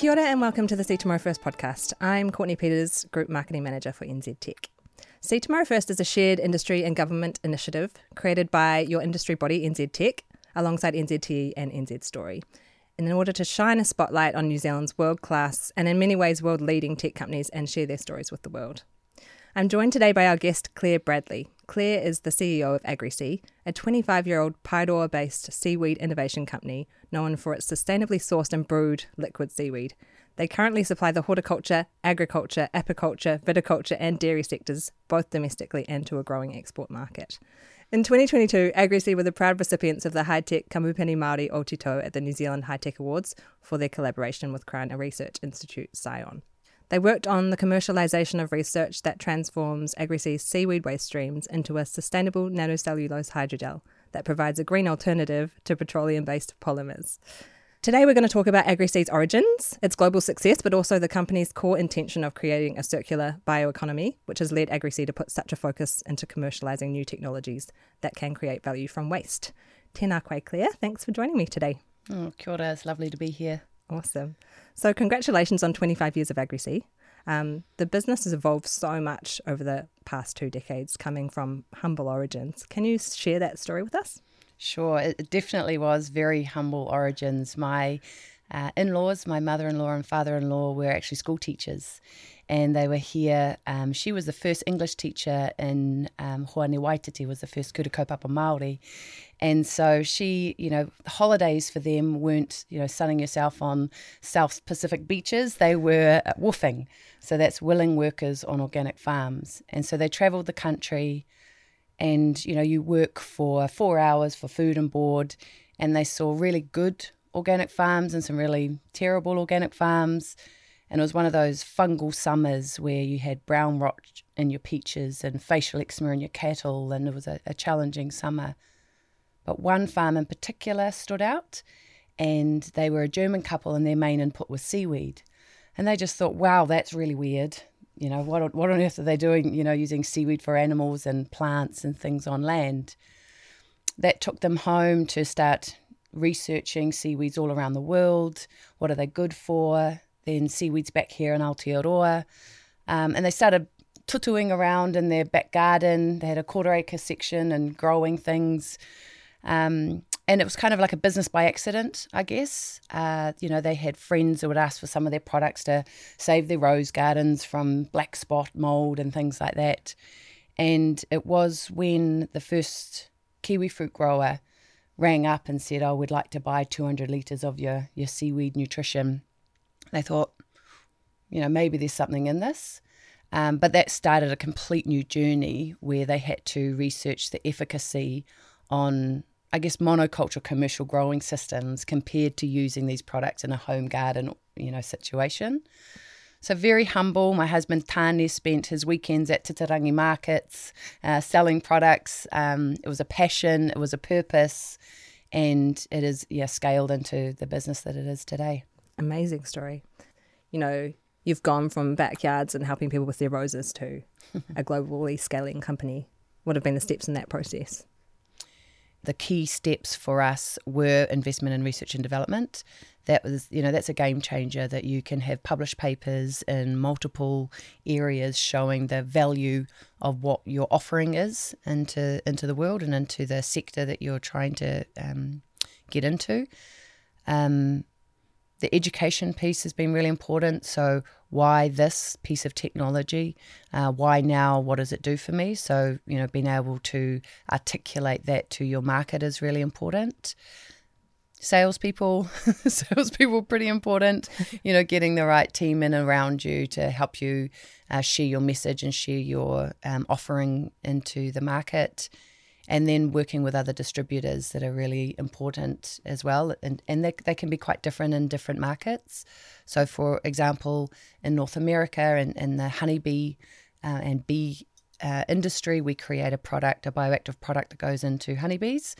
Kia ora and welcome to the See Tomorrow First podcast. I'm Courtney Peters, Group Marketing Manager for NZ Tech. See Tomorrow First is a shared industry and government initiative created by your industry body, NZ Tech, alongside NZTE and NZ Story, and in order to shine a spotlight on New Zealand's world-class and in many ways world-leading tech companies and share their stories with the world. I'm joined today by our guest, Claire Bradley. Claire is the CEO of AgriSea, a 25-year-old Paeroa-based seaweed innovation company known for its sustainably sourced and brewed liquid seaweed. They currently supply the horticulture, agriculture, apiculture, viticulture and dairy sectors, both domestically and to a growing export market. In 2022, AgriSea were the proud recipients of the high-tech Kamupeni Māori Ōtito at the New Zealand High-Tech Awards for their collaboration with Crown Research Institute, Scion. They worked on the commercialisation of research that transforms AgriSea's seaweed waste streams into a sustainable nanocellulose hydrogel that provides a green alternative to petroleum-based polymers. Today we're going to talk about AgriSea's origins, its global success, but also the company's core intention of creating a circular bioeconomy, which has led AgriSea to put such a focus into commercialising new technologies that can create value from waste. Tenar Quay Clear, thanks for joining me today. Kia ora, it's lovely to be here. Awesome. So congratulations on 25 years of AgriSea. The business has evolved so much over the past 2 decades, coming from humble origins. Can you share that story with us? Sure. It definitely was very humble origins. My in-laws, my mother-in-law and father-in-law were actually school teachers, and they were here. She was the first English teacher in Hoani Waititi, was the first Kūra Kāupapa Māori. And so she, holidays for them weren't, sunning yourself on South Pacific beaches. They were woofing. So that's willing workers on organic farms. And so they travelled the country and, you work for 4 hours for food and board, and they saw really good organic farms and some really terrible organic farms. And it was one of those fungal summers where you had brown rot in your peaches and facial eczema in your cattle, and it was a challenging summer. But one farm in particular stood out, and they were a German couple and their main input was seaweed. And they just thought, wow, that's really weird. What on earth are they doing, using seaweed for animals and plants and things on land? That took them home to start researching seaweeds all around the world. What are they good for? Then seaweeds back here in Aotearoa. And they started tutuing around in their back garden. They had a 1/4 acre section and growing things. And it was kind of like a business by accident, I guess. They had friends who would ask for some of their products to save their rose gardens from black spot mold and things like that. And it was when the first kiwi fruit grower rang up and said, we'd like to buy 200 litres of your seaweed nutrition. They thought, maybe there's something in this. But that started a complete new journey where they had to research the efficacy on, monoculture commercial growing systems compared to using these products in a home garden, situation. So very humble. My husband Tane spent his weekends at Titarangi Markets selling products. It was a passion. It was a purpose. And it is scaled into the business that it is today. Amazing story. You've gone from backyards and helping people with their roses to a globally scaling company. What have been the steps in that process? The key steps for us were investment in research and development. That was, that's a game changer, that you can have published papers in multiple areas showing the value of what your offering is into the world and into the sector that you're trying to get into. The education piece has been really important. So why this piece of technology? Why now? What does it do for me? So, being able to articulate that to your market is really important. Salespeople pretty important. Getting the right team in around you to help you share your message and share your offering into the market. And then working with other distributors that are really important as well. And they can be quite different in different markets. So, for example, in North America and in the honeybee and bee industry, we create a bioactive product that goes into honeybees.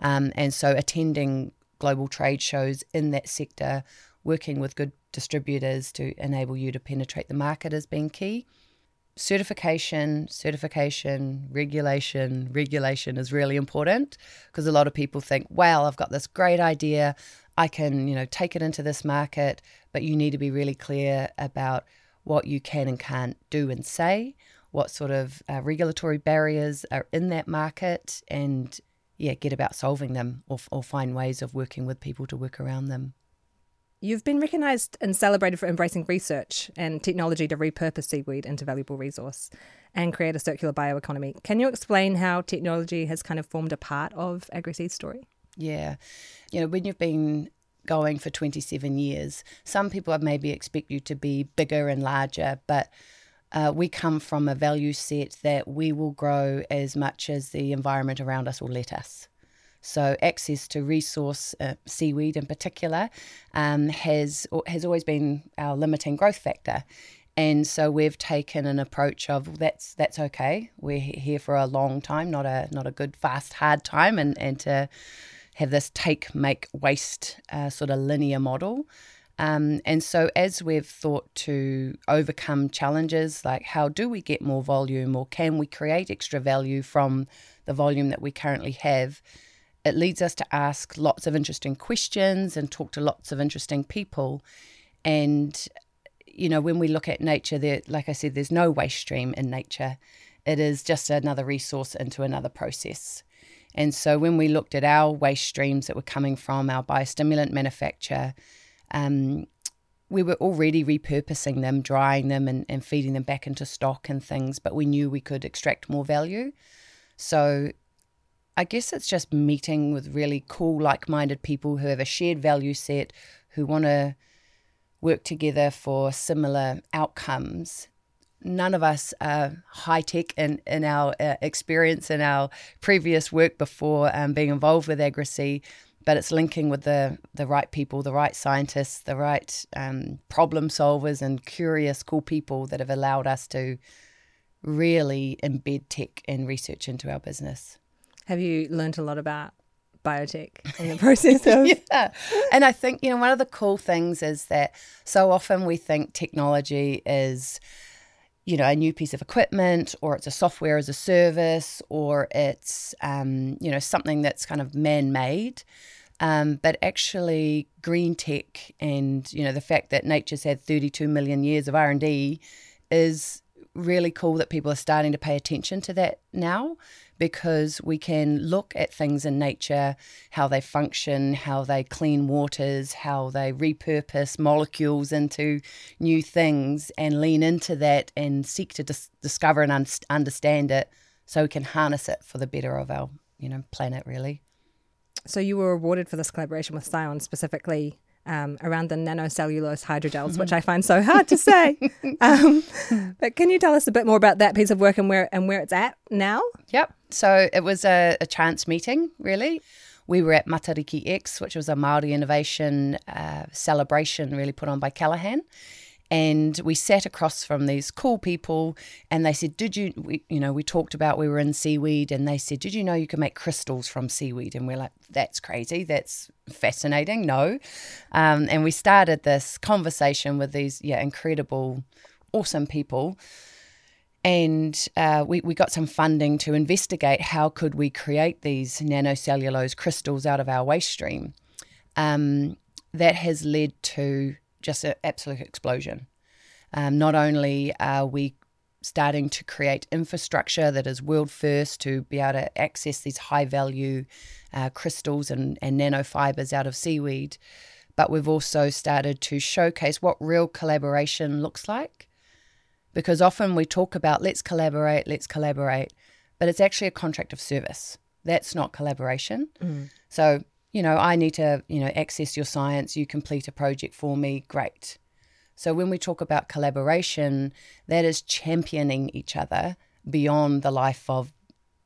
And so attending global trade shows in that sector, working with good distributors to enable you to penetrate the market has been key. Certification, regulation is really important, because a lot of people think, I've got this great idea. I can, you know, take it into this market, but you need to be really clear about what you can and can't do and say, what sort of regulatory barriers are in that market, and yeah, get about solving them or find ways of working with people to work around them. You've been recognised and celebrated for embracing research and technology to repurpose seaweed into valuable resource and create a circular bioeconomy. Can you explain how technology has kind of formed a part of AgriSea's story? Yeah. You know, when you've been going for 27 years, some people maybe expect you to be bigger and larger, but we come from a value set that we will grow as much as the environment around us will let us. So access to resource, seaweed in particular, has always been our limiting growth factor. And so we've taken an approach of that's okay. We're here for a long time, not a good, fast, hard time, and to have this take, make, waste sort of linear model. And so as we've thought to overcome challenges like how do we get more volume or can we create extra value from the volume that we currently have, it leads us to ask lots of interesting questions and talk to lots of interesting people. And, you know, when we look at nature, there, like I said, there's no waste stream in nature. It is just another resource into another process. And so when we looked at our waste streams that were coming from our biostimulant manufacture, we were already repurposing them, drying them and feeding them back into stock and things, but we knew we could extract more value. So I guess it's just meeting with really cool, like-minded people who have a shared value set, who want to work together for similar outcomes. None of us are high-tech in our experience in our previous work before being involved with AgriSea, but it's linking with the right people, the right scientists, the right problem solvers and curious, cool people that have allowed us to really embed tech and research into our business. Have you learned a lot about biotech in the process of? Yeah. And I think, you know, one of the cool things is that so often we think technology is, you know, a new piece of equipment, or it's a software as a service, or it's, you know, something that's kind of man-made. But actually green tech and, you know, the fact that nature's had 32 million years of R&D is really cool that people are starting to pay attention to that now, because we can look at things in nature, how they function, how they clean waters, how they repurpose molecules into new things, and lean into that and seek to discover and understand it so we can harness it for the better of our, you know, planet, really. So you were awarded for this collaboration with Scion specifically around the nanocellulose hydrogels, which I find so hard to say. But can you tell us a bit more about that piece of work and where it's at now? Yep. So it was a chance meeting, really. We were at Matariki X, which was a Māori innovation celebration really put on by Callaghan. And we sat across from these cool people, and they said, we talked about we were in seaweed, and they said, did you know you can make crystals from seaweed? And we're like, that's crazy. That's fascinating. No. And we started this conversation with these incredible, awesome people. And we got some funding to investigate how could we create these nanocellulose crystals out of our waste stream. That has led to just an absolute explosion. Not only are we starting to create infrastructure that is world first to be able to access these high value crystals and nanofibers out of seaweed, but we've also started to showcase what real collaboration looks like. Because often we talk about let's collaborate, but it's actually a contract of service. That's not collaboration. Mm. So, you know, I need to, you know, access your science, you complete a project for me, great. So when we talk about collaboration, that is championing each other beyond the life of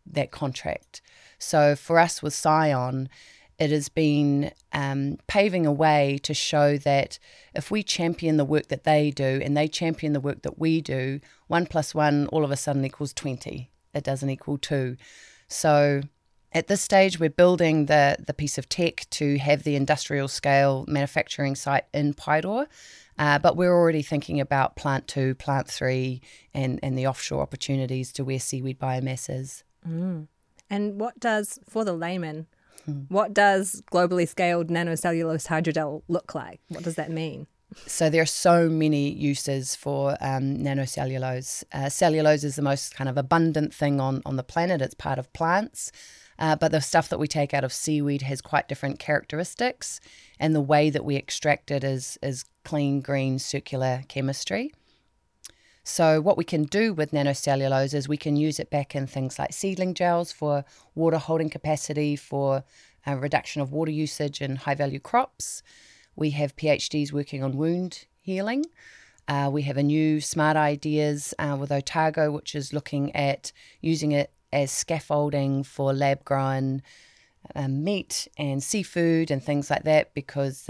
that contract. So for us with Scion, it has been paving a way to show that if we champion the work that they do and they champion the work that we do, 1 + 1 all of a sudden equals 20. It doesn't equal 2. So at this stage, we're building the piece of tech to have the industrial scale manufacturing site in Paeroa, but we're already thinking about plant 2, plant 3, and the offshore opportunities to where seaweed biomass is. Mm. And what does, for the layman, What does globally scaled nanocellulose hydrogel look like? What does that mean? So there are so many uses for nanocellulose. Cellulose is the most kind of abundant thing on the planet. It's part of plants. But the stuff that we take out of seaweed has quite different characteristics. And the way that we extract it is clean, green, circular chemistry. So what we can do with nanocellulose is we can use it back in things like seedling gels for water holding capacity, for reduction of water usage in high-value crops. We have PhDs working on wound healing. We have a new smart ideas with Otago, which is looking at using it as scaffolding for lab-grown meat and seafood and things like that, because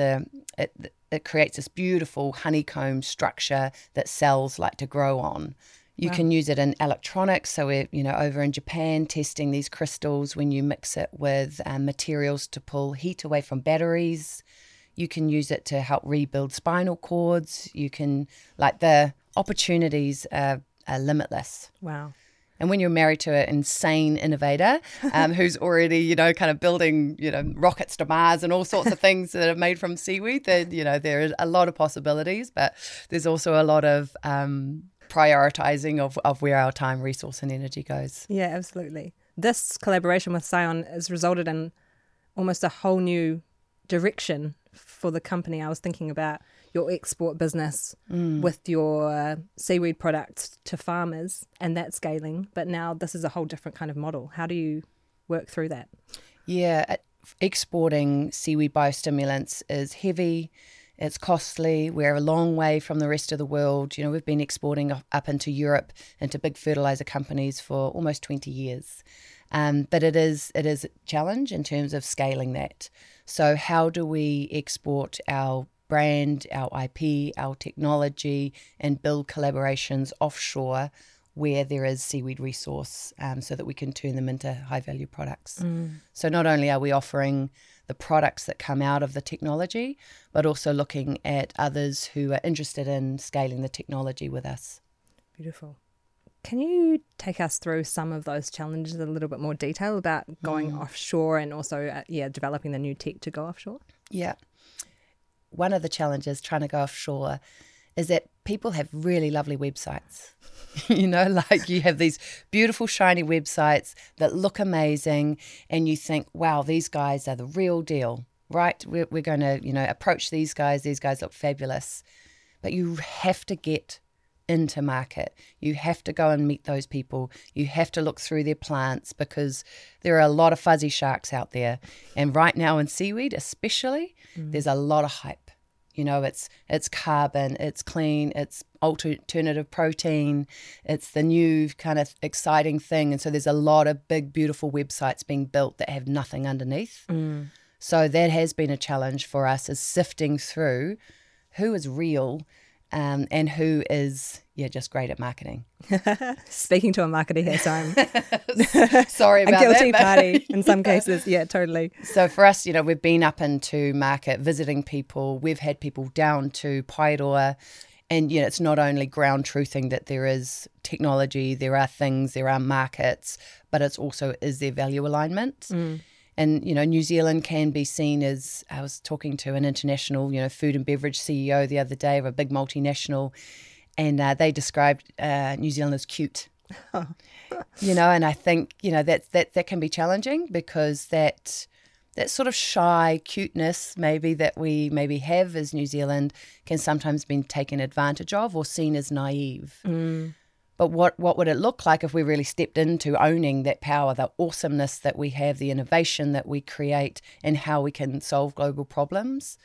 it creates this beautiful honeycomb structure that cells like to grow on. You can use it in electronics. So we're, over in Japan testing these crystals when you mix it with materials to pull heat away from batteries. You can use it to help rebuild spinal cords. You can, the opportunities are limitless. Wow. And when you're married to an insane innovator who's already, kind of building, rockets to Mars and all sorts of things that are made from seaweed, then, there is a lot of possibilities, but there's also a lot of prioritizing of where our time, resource and energy goes. Yeah, absolutely. This collaboration with Scion has resulted in almost a whole new direction for the company. I was thinking about your export business with your seaweed products to farmers and that scaling, but now this is a whole different kind of model. How do you work through that? Yeah, exporting seaweed biostimulants is heavy, it's costly, we're a long way from the rest of the world. We've been exporting up into Europe, into big fertiliser companies for almost 20 years. But it is a challenge in terms of scaling that. So how do we export our brand, our IP, our technology, and build collaborations offshore where there is seaweed resource so that we can turn them into high-value products? So not only are we offering the products that come out of the technology, but also looking at others who are interested in scaling the technology with us. Beautiful. Can you take us through some of those challenges in a little bit more detail about going offshore and also, developing the new tech to go offshore? Yeah. One of the challenges trying to go offshore is that people have really lovely websites. You have these beautiful, shiny websites that look amazing and you think, wow, these guys are the real deal, right? We're going to, approach these guys. These guys look fabulous. But you have to get into market. You have to go and meet those people. You have to look through their plants because there are a lot of fuzzy sharks out there. And right now in seaweed especially, there's a lot of hype. It's carbon, it's clean, it's alternative protein, it's the new kind of exciting thing. And so there's a lot of big, beautiful websites being built that have nothing underneath. So that has been a challenge for us, is sifting through who is real and who is just great at marketing. Speaking to a marketer here, so I'm sorry about that. A guilty party in some cases. Yeah, totally. So for us, we've been up into market, visiting people. We've had people down to Paeroa, and it's not only ground truthing that there is technology, there are things, there are markets, but it's also is there value alignment. And, New Zealand can be seen as, I was talking to an international, food and beverage CEO the other day of a big multinational, and they described New Zealand as cute, and I think, that can be challenging because that sort of shy cuteness maybe that we have as New Zealand can sometimes be taken advantage of or seen as naive. But what would it look like if we really stepped into owning that power, the awesomeness that we have, the innovation that we create, and how we can solve global problems?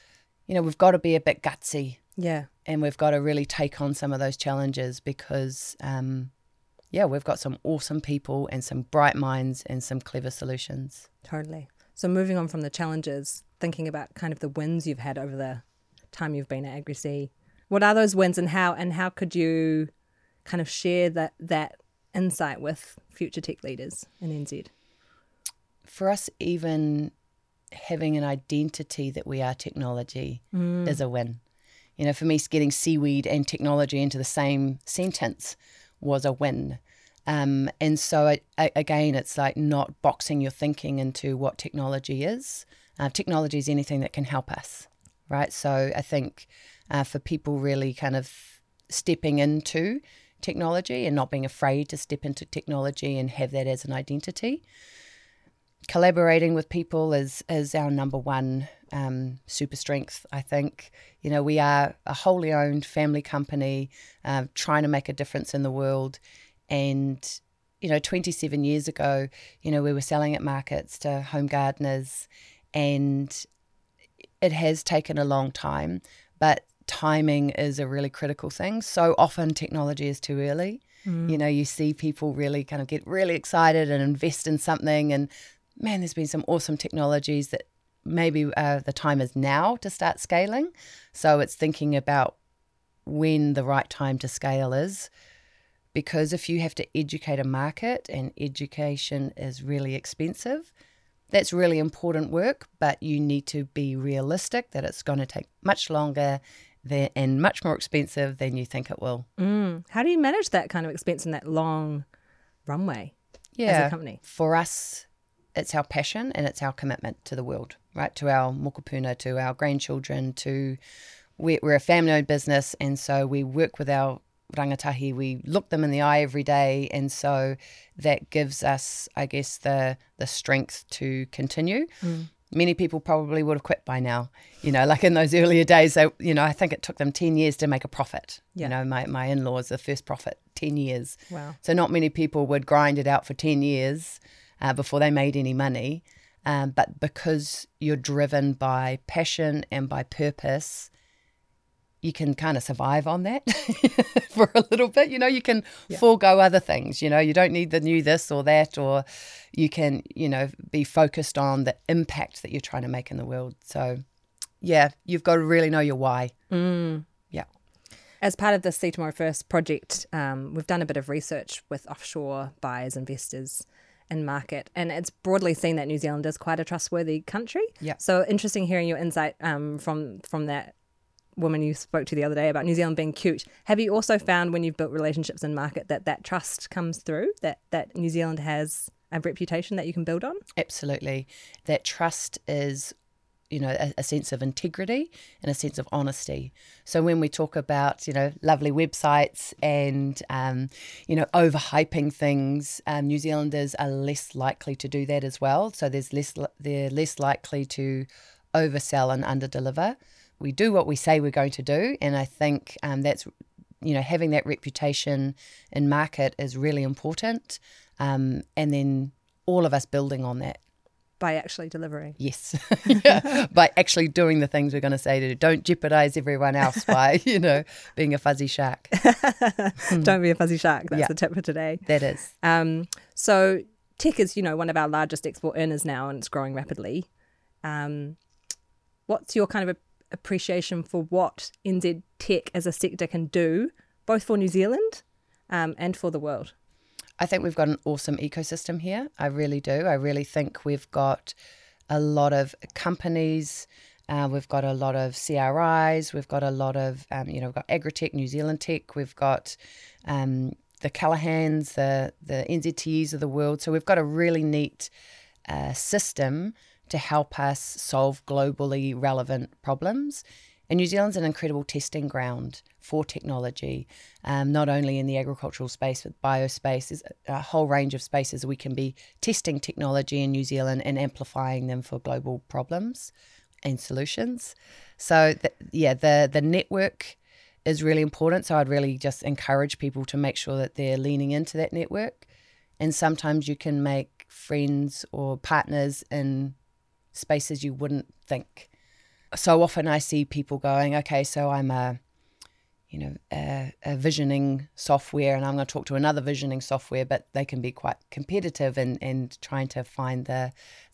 We've got to be a bit gutsy. Yeah. And we've got to really take on some of those challenges because, we've got some awesome people and some bright minds and some clever solutions. Totally. So moving on from the challenges, thinking about kind of the wins you've had over the time you've been at AgriSea, what are those wins and how could you kind of share that insight with future tech leaders in NZ? For us, even having an identity that we are technology is a win. For me, getting seaweed and technology into the same sentence was a win. And so, again, it's like not boxing your thinking into what technology is. Technology is anything that can help us, right? So I think for people really kind of stepping into technology and not being afraid to step into technology and have that as an identity, collaborating with people is our number one super strength, I think. You know, we are a wholly owned family company trying to make a difference in the world. And, you know, 27 years ago, you know, we were selling at markets to home gardeners, and it has taken a long time, but timing is a really critical thing. So often technology is too early. You know, you see people really kind of get really excited and invest in something, and man, there's been some awesome technologies that maybe the time is now to start scaling. So it's thinking about when the right time to scale is, because if you have to educate a market, and education is really expensive, that's really important work, but you need to be realistic that it's going to take much longer and much more expensive than you think it will. How do you manage that kind of expense in that long runway as a company? For us, it's our passion and it's our commitment to the world, right? To our mokopuna, to our grandchildren, to we're a family-owned business, and so we work with our rangatahi, we look them in the eye every day, and so that gives us, I guess, the strength to continue. Many people probably would have quit by now, you know, like in those earlier days, they, you know, I think it took them 10 years to make a profit. You know, my in-laws, the first profit, 10 years. Wow. So not many people would grind it out for 10 years before they made any money. But because you're driven by passion and by purpose, you can kind of survive on that for a little bit. You know, you can forego other things. You know, you don't need the new this or that, or you can, you know, be focused on the impact that you're trying to make in the world. So, yeah, you've got to really know your why. Yeah. As part of the See Tomorrow First project, we've done a bit of research with offshore buyers, investors in market, and it's broadly seen that New Zealand is quite a trustworthy country. So interesting hearing your insight from that woman you spoke to the other day about New Zealand being cute. Have you also found when you've built relationships in market that trust comes through, that New Zealand has a reputation that you can build on? Absolutely. That trust is, you know, a sense of integrity and a sense of honesty. So when we talk about, you know, lovely websites and, you know, overhyping things, New Zealanders are less likely to do that as well. So they're less likely to oversell and underdeliver. We do what we say we're going to do, and I think that's, you know, having that reputation in market is really important, and then all of us building on that. By actually delivering. Yes. By actually doing the things we're going to say to do. Don't jeopardise everyone else by, you know, being a fuzzy shark. Don't be a fuzzy shark. That's the tip for today. That is. So tech is, you know, one of our largest export earners now, and it's growing rapidly. What's your kind of appreciation for what NZ Tech as a sector can do, both for New Zealand and for the world? I think we've got an awesome ecosystem here. I really do. I really think we've got a lot of companies, we've got a lot of CRIs, we've got a lot of, you know, we've got AgriTech, New Zealand Tech, we've got the Callaghans, the NZTEs of the world. So we've got a really neat system to help us solve globally relevant problems. And New Zealand's an incredible testing ground for technology, not only in the agricultural space, but biospace. There's a whole range of spaces we can be testing technology in New Zealand and amplifying them for global problems and solutions. So, the network is really important. So I'd really just encourage people to make sure that they're leaning into that network. And sometimes you can make friends or partners in spaces you wouldn't think. So often I see people going, okay, so I'm a visioning software, and I'm going to talk to another visioning software, but they can be quite competitive and trying to find the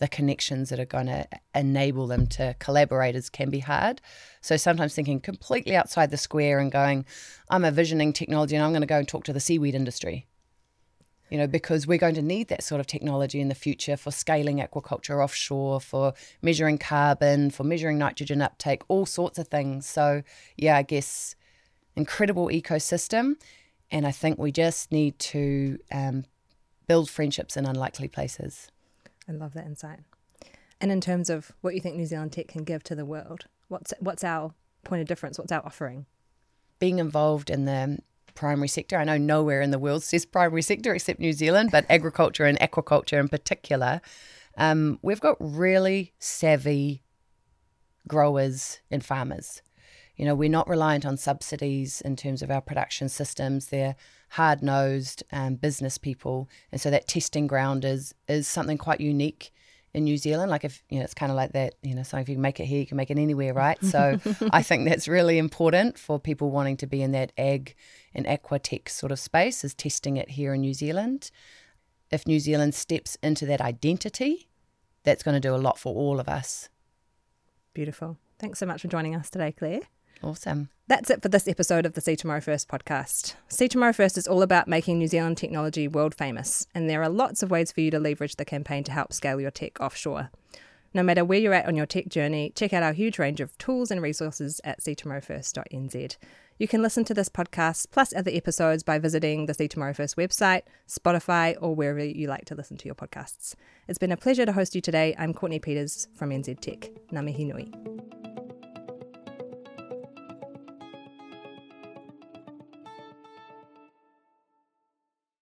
connections that are going to enable them to collaborators can be hard. So sometimes thinking completely outside the square and going, I'm a visioning technology and I'm going to go and talk to the seaweed industry. You know, because we're going to need that sort of technology in the future for scaling aquaculture offshore, for measuring carbon, for measuring nitrogen uptake, all sorts of things. So, yeah, I guess incredible ecosystem. And I think we just need to build friendships in unlikely places. I love that insight. And in terms of what you think New Zealand Tech can give to the world, what's our point of difference? What's our offering? Being involved in the primary sector. I know nowhere in the world says primary sector except New Zealand, but agriculture and aquaculture in particular. We've got really savvy growers and farmers. You know, we're not reliant on subsidies in terms of our production systems. They're hard-nosed business people. And so that testing ground is something quite unique in New Zealand. Like, if you know, it's kind of like that, you know, so if you can make it here, you can make it anywhere, right? So I think that's really important for people wanting to be in that ag and aquatech sort of space, is testing it here in New Zealand. If New Zealand steps into that identity, that's going to do a lot for all of us. Beautiful. Thanks so much for joining us today, Claire. Awesome. That's it for this episode of the See Tomorrow First podcast. See Tomorrow First is all about making New Zealand technology world famous, and there are lots of ways for you to leverage the campaign to help scale your tech offshore. No matter where you're at on your tech journey, check out our huge range of tools and resources at seetomorrowfirst.nz. You can listen to this podcast plus other episodes by visiting the See Tomorrow First website, Spotify, or wherever you like to listen to your podcasts. It's been a pleasure to host you today. I'm Courtney Peters from NZ Tech. Nga mihi nui.